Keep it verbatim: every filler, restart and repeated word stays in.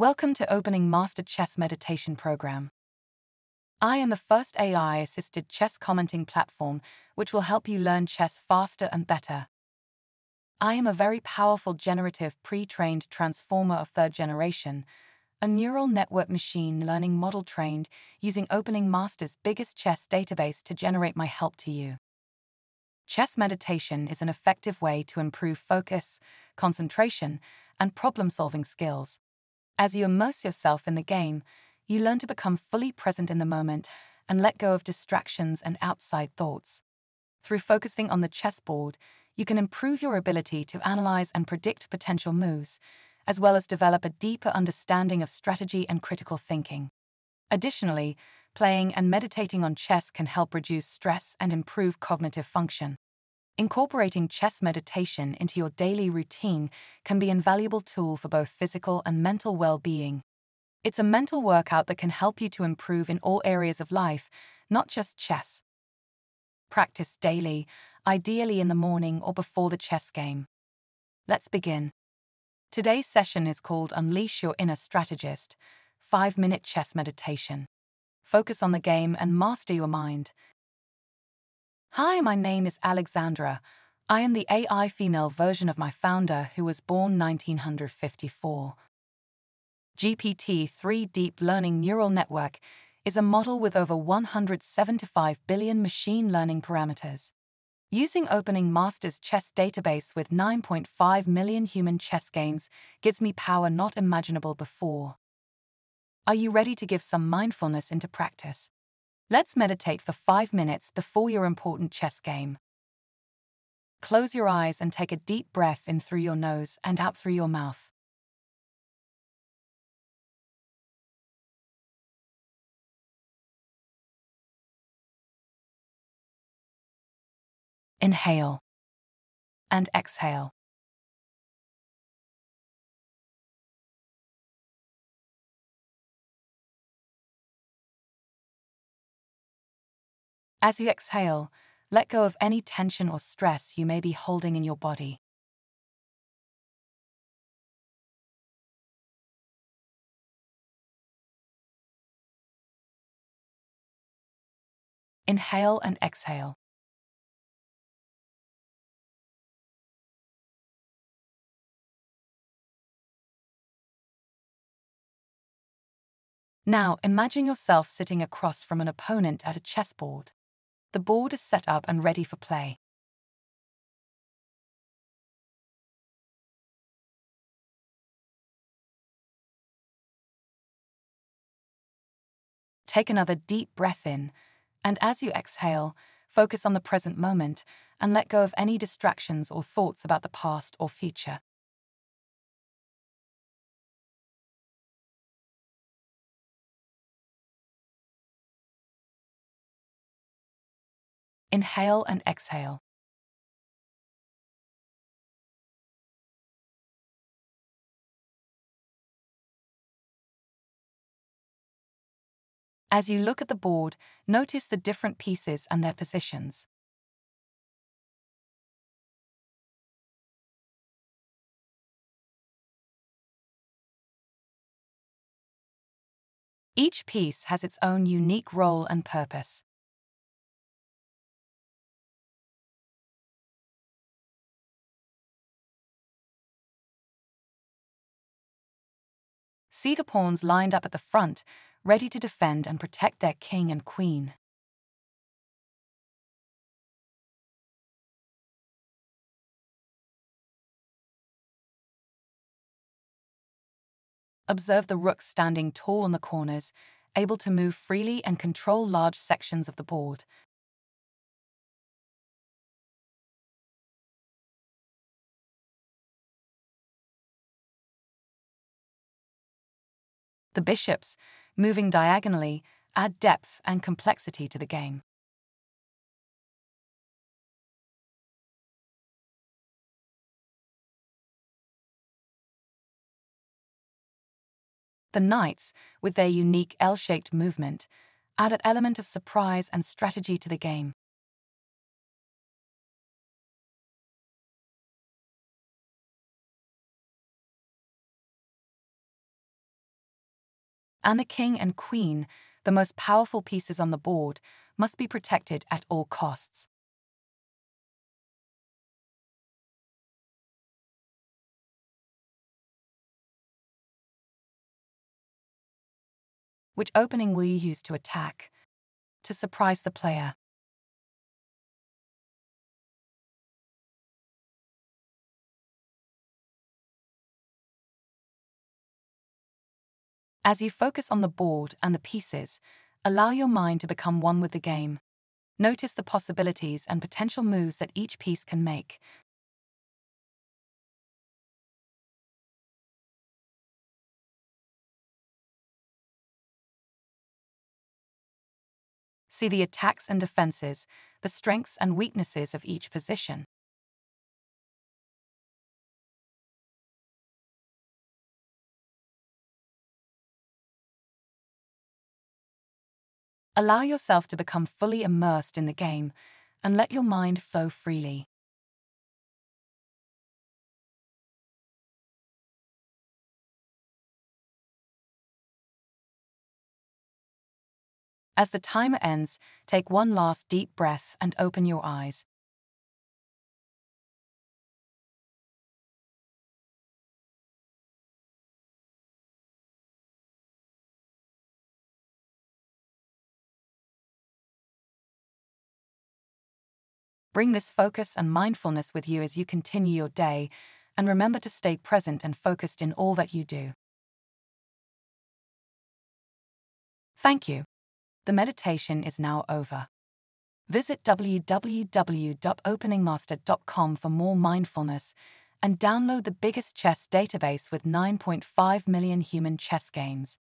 Welcome to Opening Master Chess Meditation Program. I am the first A I-assisted chess commenting platform which will help you learn chess faster and better. I am a very powerful generative pre-trained transformer of third generation, a neural network machine learning model trained using Opening Master's biggest chess database to generate my help to you. Chess meditation is an effective way to improve focus, concentration, and problem-solving skills. As you immerse yourself in the game, you learn to become fully present in the moment and let go of distractions and outside thoughts. Through focusing on the chessboard, you can improve your ability to analyze and predict potential moves, as well as develop a deeper understanding of strategy and critical thinking. Additionally, playing and meditating on chess can help reduce stress and improve cognitive function. Incorporating chess meditation into your daily routine can be an invaluable tool for both physical and mental well-being. It's a mental workout that can help you to improve in all areas of life, not just chess. Practice daily, ideally in the morning or before the chess game. Let's begin. Today's session is called Unleash Your Inner Strategist, five minute Chess Meditation. Focus on the game and master your mind. Hi, my name is Alexandra. I am the A I female version of my founder who was born nineteen fifty-four. G P T three Deep Learning Neural Network is a model with over one hundred seventy-five billion machine learning parameters. Using Opening Master's chess database with nine point five million human chess games gives me power not imaginable before. Are you ready to give some mindfulness into practice? Let's meditate for five minutes before your important chess game. Close your eyes and take a deep breath in through your nose and out through your mouth. Inhale and exhale. As you exhale, let go of any tension or stress you may be holding in your body. Inhale and exhale. Now, imagine yourself sitting across from an opponent at a chessboard. The board is set up and ready for play. Take another deep breath in, and as you exhale, focus on the present moment and let go of any distractions or thoughts about the past or future. Inhale and exhale. As you look at the board, notice the different pieces and their positions. Each piece has its own unique role and purpose. See the pawns lined up at the front, ready to defend and protect their king and queen. Observe the rooks standing tall on the corners, able to move freely and control large sections of the board. The bishops, moving diagonally, add depth and complexity to the game. The knights, with their unique L-shaped movement, add an element of surprise and strategy to the game. and the king and queen, the most powerful pieces on the board, must be protected at all costs. Which opening will you use to attack, to surprise the player? As you focus on the board and the pieces, allow your mind to become one with the game. Notice the possibilities and potential moves that each piece can make. See the attacks and defenses, the strengths and weaknesses of each position. Allow yourself to become fully immersed in the game and let your mind flow freely. As the timer ends, take one last deep breath and open your eyes. Bring this focus and mindfulness with you as you continue your day, and remember to stay present and focused in all that you do. Thank you. The meditation is now over. Visit w w w dot opening master dot com for more mindfulness and download the biggest chess database with nine point five million human chess games.